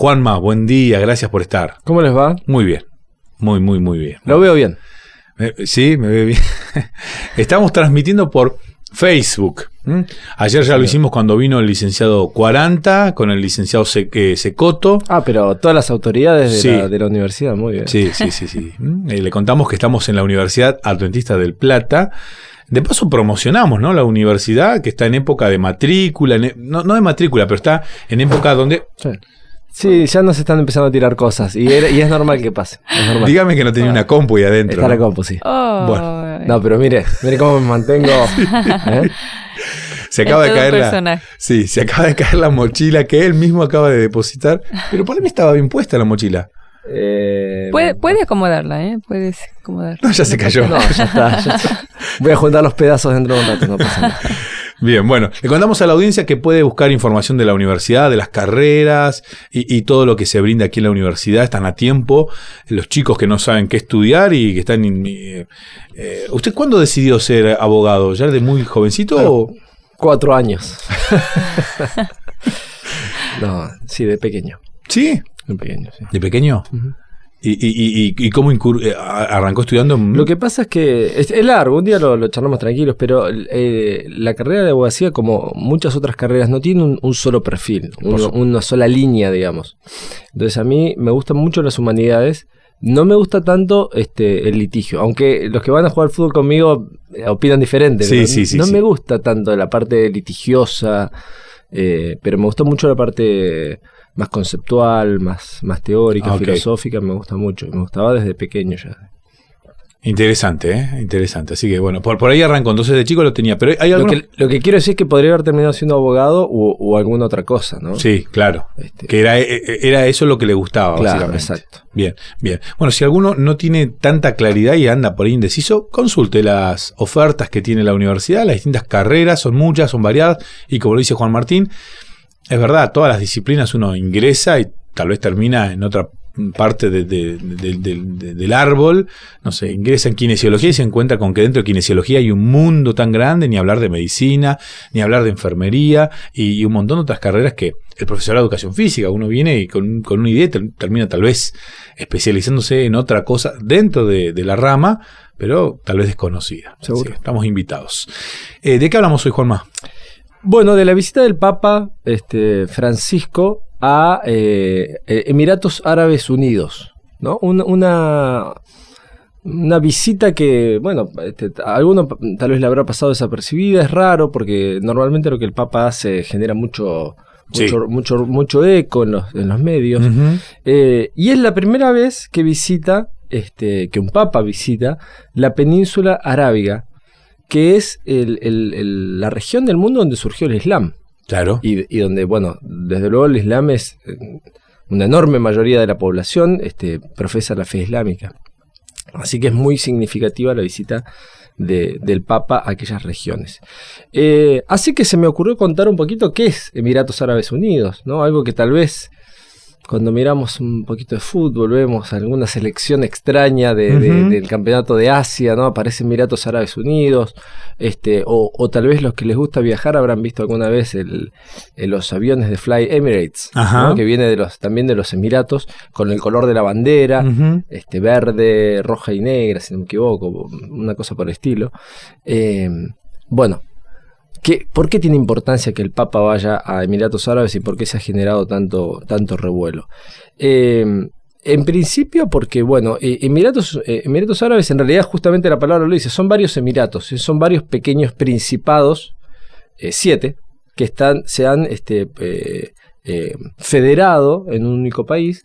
Juanma, buen día, gracias por estar. ¿Cómo les va? Muy bien, muy bien. Lo veo bien. Sí, me veo bien. Estamos transmitiendo por Facebook. Ayer ya lo hicimos cuando vino el licenciado 40 con el licenciado Secoto. Ah, pero todas las autoridades de la universidad, muy bien. Sí. Le contamos que estamos en la Universidad Adventista del Plata. De paso promocionamos, ¿no? La universidad, que está en época de matrícula, no de matrícula, pero está en época donde... Sí, ya nos están empezando a tirar cosas y es normal que pase. Dígame que no tenía una compu ahí adentro. Está la compu, sí. Oh. Bueno. No, pero mire cómo me mantengo. ¿Eh? Se acaba de caer la mochila que él mismo acaba de depositar. Pero para mí estaba bien puesta la mochila. Puede acomodarla, ¿eh? Puedes acomodarla. No, ya se cayó. No, ya está. Voy a juntar los pedazos dentro de un rato, no pasa nada. Bien, bueno, le contamos a la audiencia que puede buscar información de la universidad, de las carreras y todo lo que se brinda aquí en la universidad. Están a tiempo los chicos que no saben qué estudiar y que están... ¿Usted cuándo decidió ser abogado? ¿Ya de muy jovencito? Claro, o 4 años. No, sí, de pequeño. ¿Sí? De pequeño, sí. ¿De pequeño? Uh-huh. ¿Y cómo arrancó estudiando? Lo que pasa es que es largo, un día lo charlamos tranquilos, pero la carrera de abogacía, como muchas otras carreras, no tiene un solo perfil, una sola línea, digamos. Entonces a mí me gustan mucho las humanidades, no me gusta tanto el litigio, aunque los que van a jugar fútbol conmigo opinan diferente. Sí, me gusta tanto la parte litigiosa, pero me gustó mucho la parte... más conceptual, más teórica, filosófica, me gusta mucho. Me gustaba desde pequeño ya. Interesante, interesante. Así que bueno, por ahí arrancó. Entonces de chico lo tenía. Pero hay algo. Lo que quiero decir es que podría haber terminado siendo abogado o alguna otra cosa, ¿no? Sí, claro. Que era eso lo que le gustaba, claro, básicamente. Exacto. Bien. Bueno, si alguno no tiene tanta claridad y anda por ahí indeciso, consulte las ofertas que tiene la universidad, las distintas carreras, son muchas, son variadas, y como lo dice Juan Martín, es verdad, todas las disciplinas uno ingresa y tal vez termina en otra parte del árbol. No sé, ingresa en kinesiología y se encuentra con que dentro de kinesiología hay un mundo tan grande, ni hablar de medicina, ni hablar de enfermería y un montón de otras carreras que el profesorado de educación física, uno viene y con una idea y termina tal vez especializándose en otra cosa dentro de la rama, pero tal vez desconocida. Seguro. Estamos invitados. ¿De qué hablamos hoy, Juanma? Bueno, de la visita del Papa Francisco a Emiratos Árabes Unidos, ¿no? Una visita que, bueno, a alguno tal vez le habrá pasado desapercibida, es raro porque normalmente lo que el Papa hace genera mucho eco en los medios. Uh-huh. Y es la primera vez que un Papa visita la península arábiga, que es la región del mundo donde surgió el Islam. Claro. Y donde, bueno, desde luego el Islam es una enorme mayoría de la población, profesa la fe islámica. Así que es muy significativa la visita del Papa a aquellas regiones. Así que se me ocurrió contar un poquito qué es Emiratos Árabes Unidos, ¿no? Algo que tal vez... cuando miramos un poquito de fútbol, vemos alguna selección extraña del campeonato de Asia, ¿no? Aparece Emiratos Árabes Unidos, o tal vez los que les gusta viajar habrán visto alguna vez los aviones de Fly Emirates, ¿no? Que viene también de los Emiratos, con el color de la bandera, verde, roja y negra, si no me equivoco, una cosa por el estilo. Bueno. ¿Por qué tiene importancia que el Papa vaya a Emiratos Árabes y por qué se ha generado tanto revuelo? En principio porque, bueno, Emiratos Árabes, en realidad justamente la palabra lo dice, son varios emiratos, son varios pequeños principados, 7, que se han federado en un único país.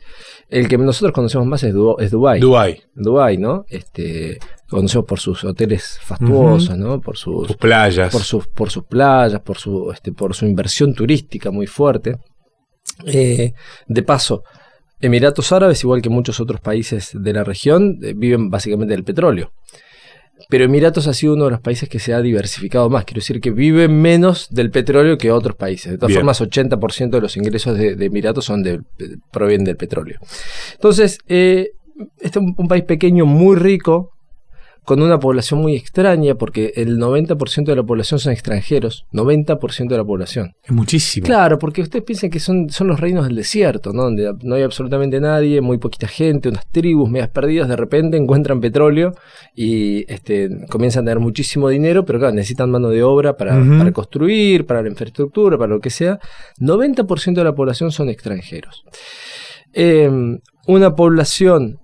El que nosotros conocemos más es Dubái. Dubái, ¿no? Conocidos por sus hoteles fastuosos, ¿no? Por sus playas. Por sus playas, por su inversión turística muy fuerte. De paso, Emiratos Árabes, igual que muchos otros países de la región, viven básicamente del petróleo. Pero Emiratos ha sido uno de los países que se ha diversificado más. Quiero decir que vive menos del petróleo que otros países. De todas formas, 80% de los ingresos de Emiratos provienen del petróleo. Entonces, este es un país pequeño, muy rico, con una población muy extraña, porque el 90% de la población son extranjeros, 90% de la población. Es muchísimo. Claro, porque ustedes piensan que son los reinos del desierto, ¿no? Donde no hay absolutamente nadie, muy poquita gente, unas tribus medias perdidas, de repente encuentran petróleo y comienzan a tener muchísimo dinero, pero claro, necesitan mano de obra para construir, para la infraestructura, para lo que sea. 90% de la población son extranjeros. Una población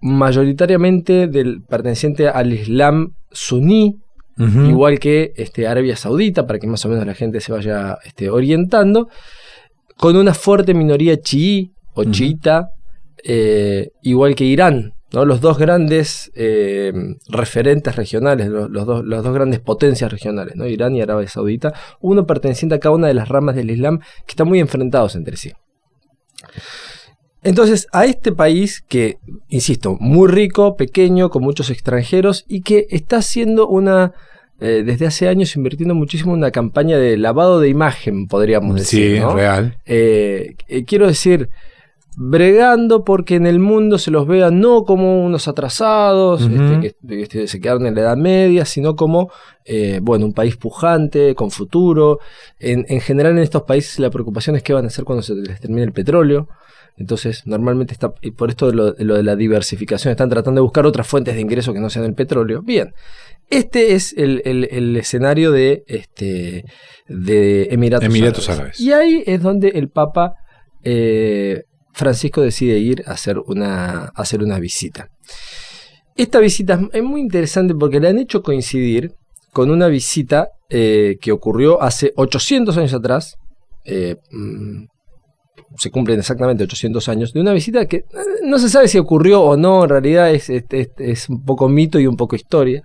mayoritariamente perteneciente al Islam suní, igual que Arabia Saudita, para que más o menos la gente se vaya orientando, con una fuerte minoría chií o chiita, igual que Irán, ¿no? Los dos grandes referentes regionales, las dos grandes potencias regionales, ¿no? Irán y Arabia Saudita, uno perteneciente a cada una de las ramas del Islam, que están muy enfrentados entre sí. Entonces, a este país que, insisto, muy rico, pequeño, con muchos extranjeros, y que está haciendo desde hace años invirtiendo muchísimo en una campaña de lavado de imagen, podríamos decir, ¿no? Sí, real. Quiero decir, bregando porque en el mundo se los vea no como unos atrasados, que se quedaron en la Edad Media, sino como un país pujante, con futuro. En general, en estos países la preocupación es qué van a hacer cuando se les termine el petróleo. Entonces, normalmente y por esto de la diversificación, están tratando de buscar otras fuentes de ingreso que no sean el petróleo. Bien, este es el escenario de Emiratos Árabes. Y ahí es donde el Papa Francisco decide ir a hacer una visita. Esta visita es muy interesante porque la han hecho coincidir con una visita que ocurrió hace 800 años atrás. Se cumplen exactamente 800 años, de una visita que no se sabe si ocurrió o no, en realidad es un poco mito y un poco historia,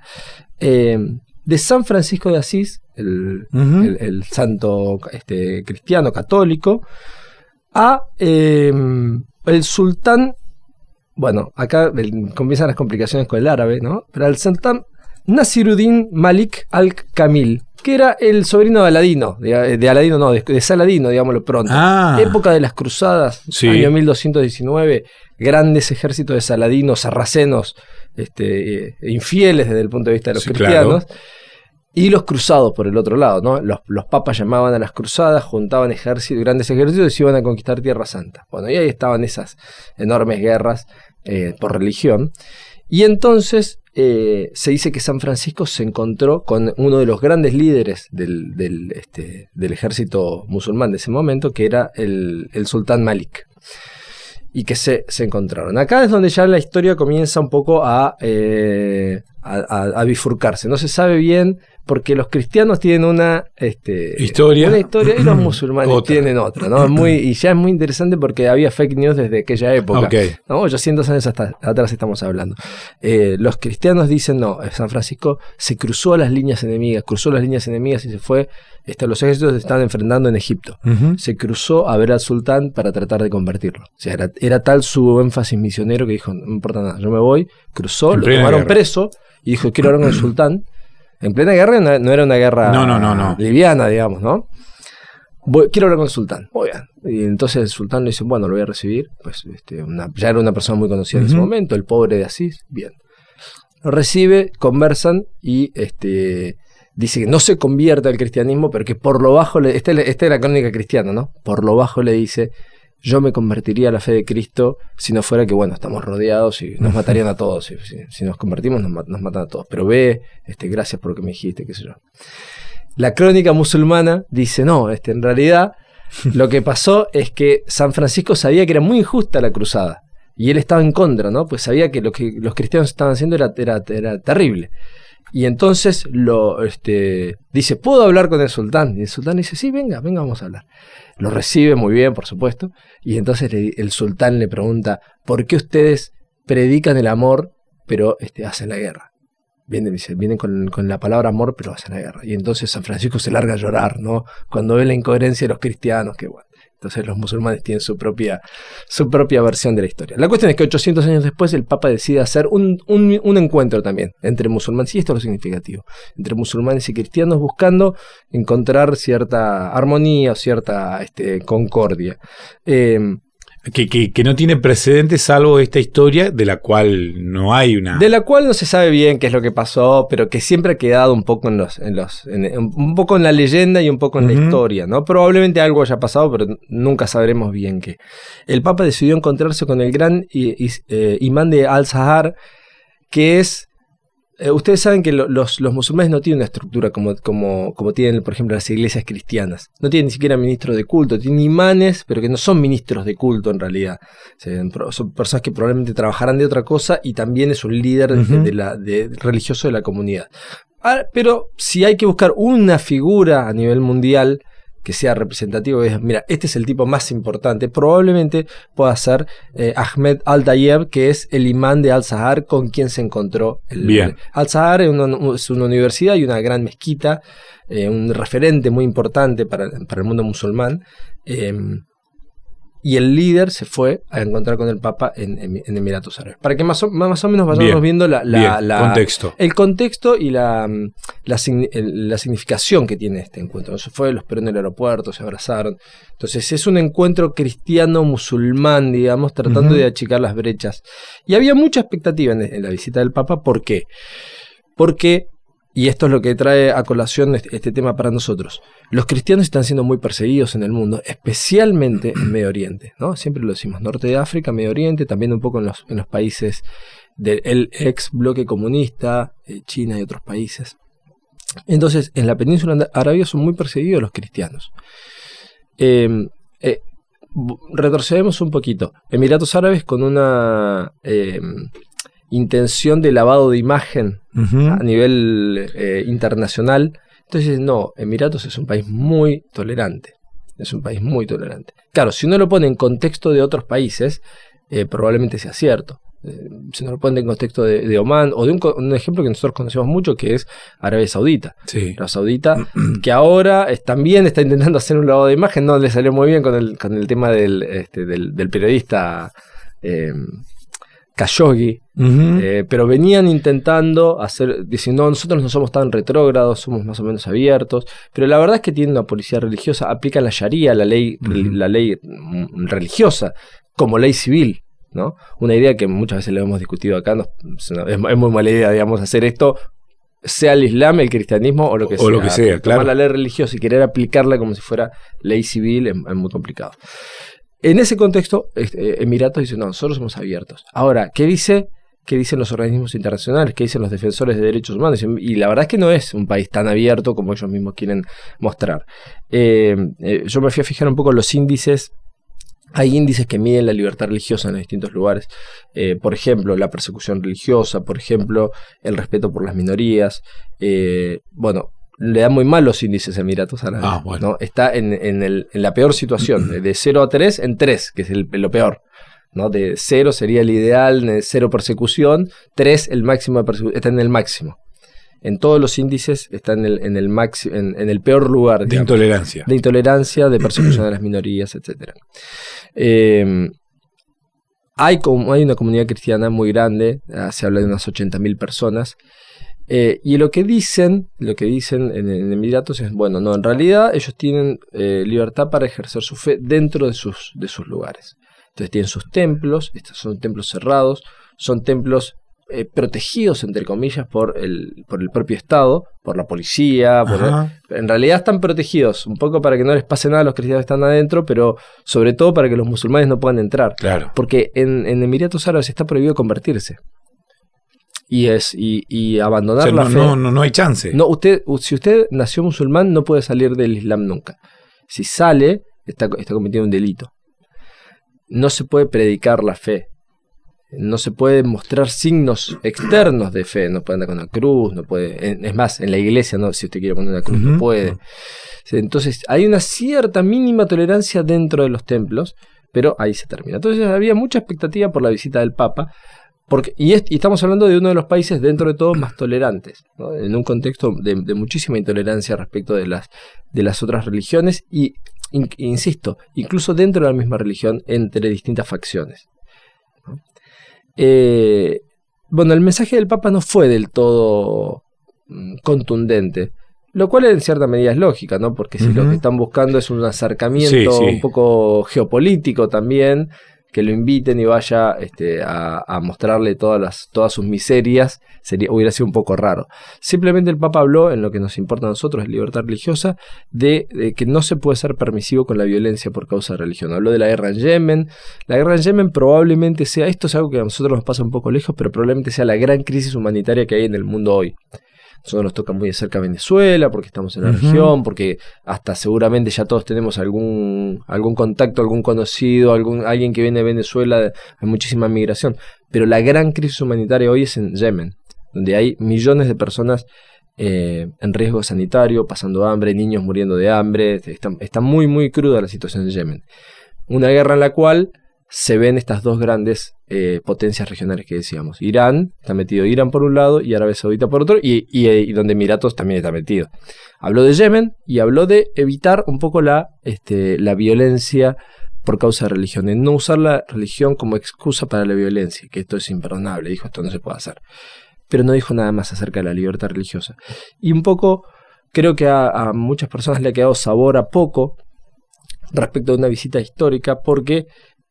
de San Francisco de Asís, el santo cristiano católico, a el sultán, bueno, acá comienzan las complicaciones con el árabe, ¿no? Pero al sultán Nasiruddin Malik al-Kamil, que era el sobrino de Aladino, de Saladino, digámoslo pronto. Época de las cruzadas, sí. Año 1219, grandes ejércitos de Saladino, sarracenos, infieles desde el punto de vista de los cristianos, claro. Y los cruzados por el otro lado, ¿no? Los papas llamaban a las cruzadas, juntaban grandes ejércitos y se iban a conquistar Tierra Santa. Bueno, y ahí estaban esas enormes guerras por religión. Y entonces se dice que San Francisco se encontró con uno de los grandes líderes del ejército musulmán de ese momento, que era el sultán Malik, y que se encontraron. Acá es donde ya la historia comienza un poco a bifurcarse. No se sabe bien, porque los cristianos tienen una historia y los musulmanes tienen otra, ¿no? Y ya es muy interesante porque había fake news desde aquella época. Okay. ¿No? 800 años atrás estamos hablando. Los cristianos dicen, no, San Francisco se cruzó las líneas enemigas y se fue. Los ejércitos se están enfrentando en Egipto. Se cruzó a ver al sultán para tratar de convertirlo. O sea, era tal su énfasis misionero que dijo, no importa nada, yo me voy. Cruzó, lo tomaron preso y dijo, quiero hablar con el sultán. En plena guerra no era una guerra liviana, digamos, ¿no? Quiero hablar con el sultán. Muy bien. Y entonces el sultán le dice, bueno, lo voy a recibir. Pues ya era una persona muy conocida en ese momento, el pobre de Asís. Bien. Lo recibe, conversan y dice que no se convierta al cristianismo, pero que por lo bajo, esta es la crónica cristiana, ¿no? Por lo bajo le dice, yo me convertiría a la fe de Cristo si no fuera que, bueno, estamos rodeados y nos matarían a todos. Si nos convertimos, nos matan a todos. Pero gracias por lo que me dijiste, qué sé yo. La crónica musulmana dice, no, en realidad lo que pasó es que San Francisco sabía que era muy injusta la cruzada. Y él estaba en contra, ¿no? Pues sabía que lo que los cristianos estaban haciendo era terrible. Y entonces dice, ¿puedo hablar con el sultán? Y el sultán dice, sí, venga, vamos a hablar. Lo recibe muy bien, por supuesto. Y entonces el sultán le pregunta, ¿por qué ustedes predican el amor, pero hacen la guerra? Vienen con la palabra amor, pero hacen la guerra. Y entonces San Francisco se larga a llorar, ¿no? Cuando ve la incoherencia de los cristianos, que bueno. Entonces los musulmanes tienen su propia versión de la historia. La cuestión es que 800 años después el Papa decide hacer un encuentro también entre musulmanes, y esto es lo significativo, entre musulmanes y cristianos buscando encontrar cierta armonía o cierta concordia. Que no tiene precedentes salvo esta historia de la cual no hay una... De la cual no se sabe bien qué es lo que pasó, pero que siempre ha quedado un poco un poco en la leyenda y un poco en la historia, ¿no? Probablemente algo haya pasado, pero nunca sabremos bien qué. El Papa decidió encontrarse con el gran imán de Al-Azhar, que es... ustedes saben que los musulmanes no tienen una estructura como tienen, por ejemplo, las iglesias cristianas. No tienen ni siquiera ministros de culto, tienen imanes, pero que no son ministros de culto en realidad. O sea, son personas que probablemente trabajarán de otra cosa y también es un líder religioso de la comunidad. Pero si hay que buscar una figura a nivel mundial que sea representativo, mira, este es el tipo más importante, probablemente pueda ser Ahmed Al-Tayeb, que es el imán de Al-Azhar con quien se encontró. Al-Azhar es una universidad y una gran mezquita, un referente muy importante para el mundo musulmán, y el líder se fue a encontrar con el Papa en Emiratos Árabes. Para que más o menos vayamos viendo el contexto y la significación que tiene este encuentro. Se fue, los esperó en el aeropuerto, se abrazaron. Entonces es un encuentro cristiano-musulmán, digamos, tratando de achicar las brechas. Y había mucha expectativa en la visita del Papa. ¿Por qué? Porque... Y esto es lo que trae a colación este tema para nosotros. Los cristianos están siendo muy perseguidos en el mundo, especialmente en Medio Oriente, ¿no? Siempre lo decimos, Norte de África, Medio Oriente, también un poco en los países del ex bloque comunista, China y otros países. Entonces, en la península árabe son muy perseguidos los cristianos. Retrocedemos un poquito. Emiratos Árabes con una... intención de lavado de imagen a nivel internacional. Entonces, no, Emiratos es un país muy tolerante. Claro, si uno lo pone en contexto de otros países, probablemente sea cierto. Si uno lo pone en contexto de Omán, o de un ejemplo que nosotros conocemos mucho, que es Arabia Saudita. Sí. La Saudita, que ahora también está intentando hacer un lavado de imagen, no le salió muy bien con el tema del periodista... Kayogi, pero venían intentando hacer, diciendo, no, nosotros no somos tan retrógrados, somos más o menos abiertos, pero la verdad es que tienen una policía religiosa, aplican la sharia, la ley religiosa, como ley civil, ¿no? Una idea que muchas veces lo hemos discutido acá, es muy mala idea, digamos, hacer esto, sea el Islam, el cristianismo o lo que sea. O lo que sea, claro. Tomar la ley religiosa y querer aplicarla como si fuera ley civil es muy complicado. En ese contexto, Emiratos dice, no, nosotros somos abiertos. Ahora, ¿qué dicen los organismos internacionales? ¿Qué dicen los defensores de derechos humanos? Y la verdad es que no es un país tan abierto como ellos mismos quieren mostrar. Yo me fui a fijar un poco los índices. Hay índices que miden la libertad religiosa en los distintos lugares. Por ejemplo, la persecución religiosa. Por ejemplo, el respeto por las minorías. Le da muy mal los índices a Emiratos Árabes. ¿No? Está en la peor situación. De 0 a 3, en 3, que es lo peor. ¿No? De 0 sería el ideal, 0 persecución, 3 el máximo de persecución. Está en el máximo. En todos los índices está en el máximo, en el peor lugar. Digamos, de intolerancia. De intolerancia, de persecución de las minorías, etc. Hay una comunidad cristiana muy grande, se habla de unas 80.000 personas. Y lo que dicen en Emiratos es, bueno, no, en realidad ellos tienen libertad para ejercer su fe dentro de sus lugares. Entonces tienen sus templos, estos son templos cerrados, son templos protegidos, entre comillas, por el propio Estado, por la policía. En realidad están protegidos, un poco para que no les pase nada a los cristianos que están adentro, pero sobre todo para que los musulmanes no puedan entrar. Claro. Porque en Emiratos Árabes está prohibido convertirse. Y abandonar, o sea, la fe. No hay chance. No, si usted nació musulmán, no puede salir del Islam nunca. Si sale, está cometiendo un delito. No se puede predicar la fe. No se puede mostrar signos externos de fe. No puede andar con una cruz, no puede. Es más, en la iglesia, no, si usted quiere poner una cruz, no puede. Entonces, hay una cierta mínima tolerancia dentro de los templos, pero ahí se termina. Entonces, había mucha expectativa por la visita del Papa. Y estamos hablando de uno de los países, dentro de todo, más tolerantes, ¿no? En un contexto de muchísima intolerancia respecto de las otras religiones, y insisto, incluso dentro de la misma religión, entre distintas facciones, ¿no? El mensaje del Papa no fue del todo contundente. Lo cual en cierta medida es lógica, ¿no? Porque si lo que están buscando es un acercamiento un poco geopolítico también, que lo inviten y vaya a mostrarle todas sus miserias, hubiera sido un poco raro. Simplemente el Papa habló, en lo que nos importa a nosotros, libertad religiosa, de que no se puede ser permisivo con la violencia por causa de religión. Habló de la guerra en Yemen. La guerra en Yemen probablemente sea, esto es algo que a nosotros nos pasa un poco lejos, pero probablemente sea la gran crisis humanitaria que hay en el mundo hoy. Nosotros nos toca muy de cerca Venezuela, porque estamos en la región, porque hasta seguramente ya todos tenemos algún contacto, algún conocido, alguien que viene de Venezuela. Hay muchísima migración. Pero la gran crisis humanitaria hoy es en Yemen, donde hay millones de personas en riesgo sanitario, pasando hambre, niños muriendo de hambre. Está muy, muy cruda la situación en Yemen. Una guerra en la cual se ven estas dos grandes potencias regionales que decíamos. Irán, está metido Irán por un lado y Arabia Saudita por otro, y donde Emiratos también está metido. Habló de Yemen y habló de evitar un poco la violencia por causa de religión, de no usar la religión como excusa para la violencia, que esto es imperdonable, dijo, esto no se puede hacer. Pero no dijo nada más acerca de la libertad religiosa. Y un poco, creo que a muchas personas le ha quedado sabor a poco respecto a una visita histórica, porque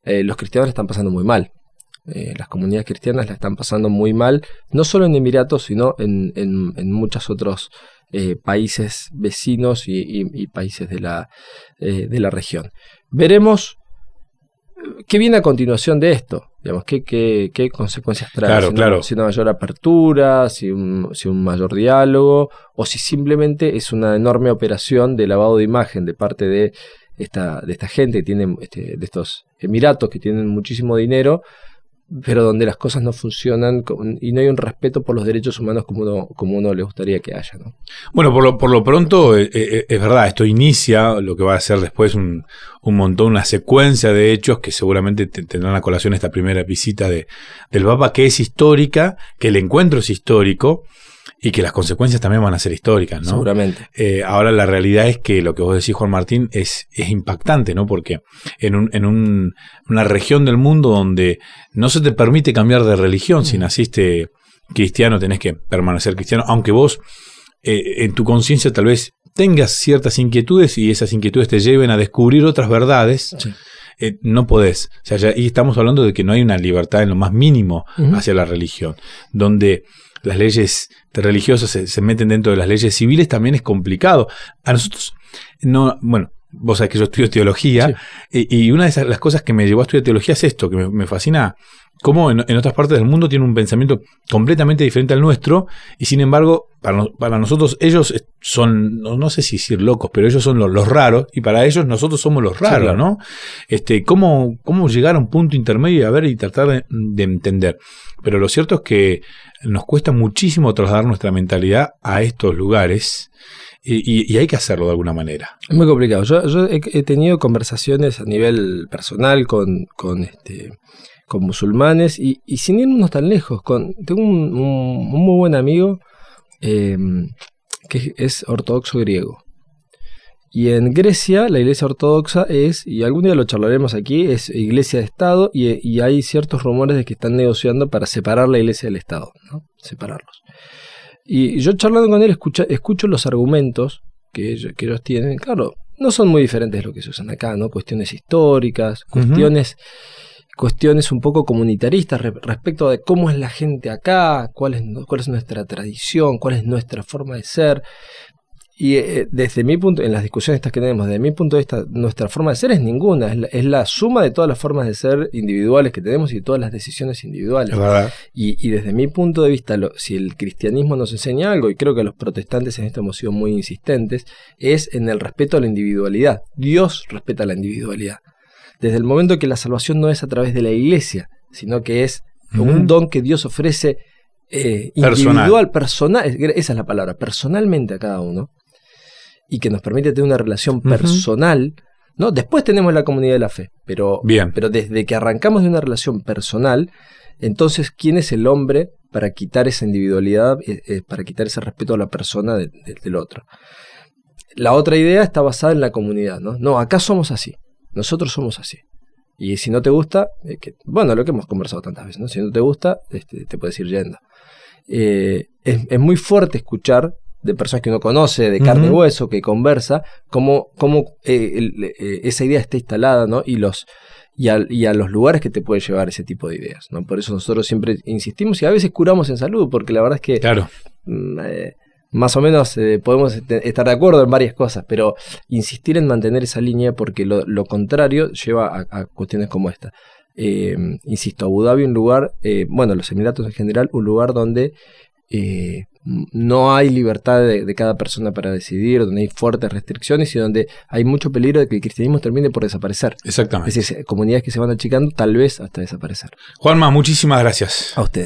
los cristianos la están pasando muy mal. Las comunidades cristianas la están pasando muy mal, no solo en Emiratos, sino en muchos otros países vecinos y países de la región. Veremos qué viene a continuación de esto, digamos, qué consecuencias trae. Claro, si una mayor apertura, si un mayor diálogo, o si simplemente es una enorme operación de lavado de imagen de parte de esta gente que tiene de estos Emiratos que tienen muchísimo dinero, pero donde las cosas no funcionan y no hay un respeto por los derechos humanos como uno le gustaría que haya, ¿no? Bueno, por lo pronto es verdad, esto inicia lo que va a ser después una secuencia de hechos que seguramente tendrán a colación esta primera visita del Papa, que es histórica, que el encuentro es histórico y que las consecuencias también van a ser históricas, ¿no? Seguramente. Ahora la realidad es que lo que vos decís, Juan Martín, es impactante, ¿no? Porque en una región del mundo donde no se te permite cambiar de religión, si naciste cristiano tenés que permanecer cristiano, aunque vos en tu conciencia tal vez tengas ciertas inquietudes y esas inquietudes te lleven a descubrir otras verdades. Sí. No podés. O sea, y estamos hablando de que no hay una libertad en lo más mínimo hacia la religión, donde las leyes religiosas se meten dentro de las leyes civiles, también es complicado. A nosotros, vos sabés que yo estudio teología, sí, y una de las cosas que me llevó a estudiar teología es esto, que me fascina, cómo en otras partes del mundo tienen un pensamiento completamente diferente al nuestro, y sin embargo, para nosotros ellos son, no sé si decir locos, pero ellos son los raros, y para ellos nosotros somos los raros, sí, claro, ¿no? ¿Cómo llegar a un punto intermedio y tratar de entender? Pero lo cierto es que nos cuesta muchísimo trasladar nuestra mentalidad a estos lugares, y hay que hacerlo de alguna manera. Es muy complicado. Yo he tenido conversaciones a nivel personal con musulmanes y sin irnos tan lejos. Tengo un muy buen amigo que es ortodoxo griego. Y en Grecia la iglesia ortodoxa es, y algún día lo charlaremos aquí, es iglesia de Estado y hay ciertos rumores de que están negociando para separar la iglesia del Estado, ¿no? Separarlos. Y yo charlando con él escucho los argumentos que ellos tienen. Claro, no son muy diferentes de lo que se usan acá, ¿no? Cuestiones históricas, cuestiones un poco comunitaristas respecto de cómo es la gente acá, cuál es nuestra tradición, cuál es nuestra forma de ser. Y desde mi punto, en las discusiones estas que tenemos, desde mi punto de vista, nuestra forma de ser es ninguna, es la suma de todas las formas de ser individuales que tenemos y de todas las decisiones individuales. Y desde mi punto de vista, si el cristianismo nos enseña algo, y creo que los protestantes en esto hemos sido muy insistentes, es en el respeto a la individualidad. Dios respeta la individualidad. Desde el momento que la salvación no es a través de la iglesia, sino que es un don que Dios ofrece individual, personal, esa es la palabra, personalmente a cada uno, y que nos permite tener una relación personal, ¿no? Después tenemos la comunidad de la fe, pero desde que arrancamos de una relación personal, entonces, ¿quién es el hombre para quitar esa individualidad, para quitar ese respeto a la persona del otro? La otra idea está basada en la comunidad, ¿no? No, acá somos así, nosotros somos así. Y si no te gusta, lo que hemos conversado tantas veces, ¿no? Si no te gusta, te puedes ir yendo. Es muy fuerte escuchar de personas que uno conoce, de carne y hueso, que conversa, cómo esa idea está instalada, ¿no? Y a los lugares que te puede llevar ese tipo de ideas, ¿no? Por eso nosotros siempre insistimos y a veces curamos en salud, porque la verdad es que más o menos podemos estar de acuerdo en varias cosas, pero insistir en mantener esa línea, porque lo contrario lleva a cuestiones como esta. Insisto, Abu Dhabi, un lugar, los Emiratos en general, un lugar donde no hay libertad de cada persona para decidir, donde hay fuertes restricciones y donde hay mucho peligro de que el cristianismo termine por desaparecer. Exactamente. Es decir, comunidades que se van achicando, tal vez hasta desaparecer. Juanma, muchísimas gracias. A usted.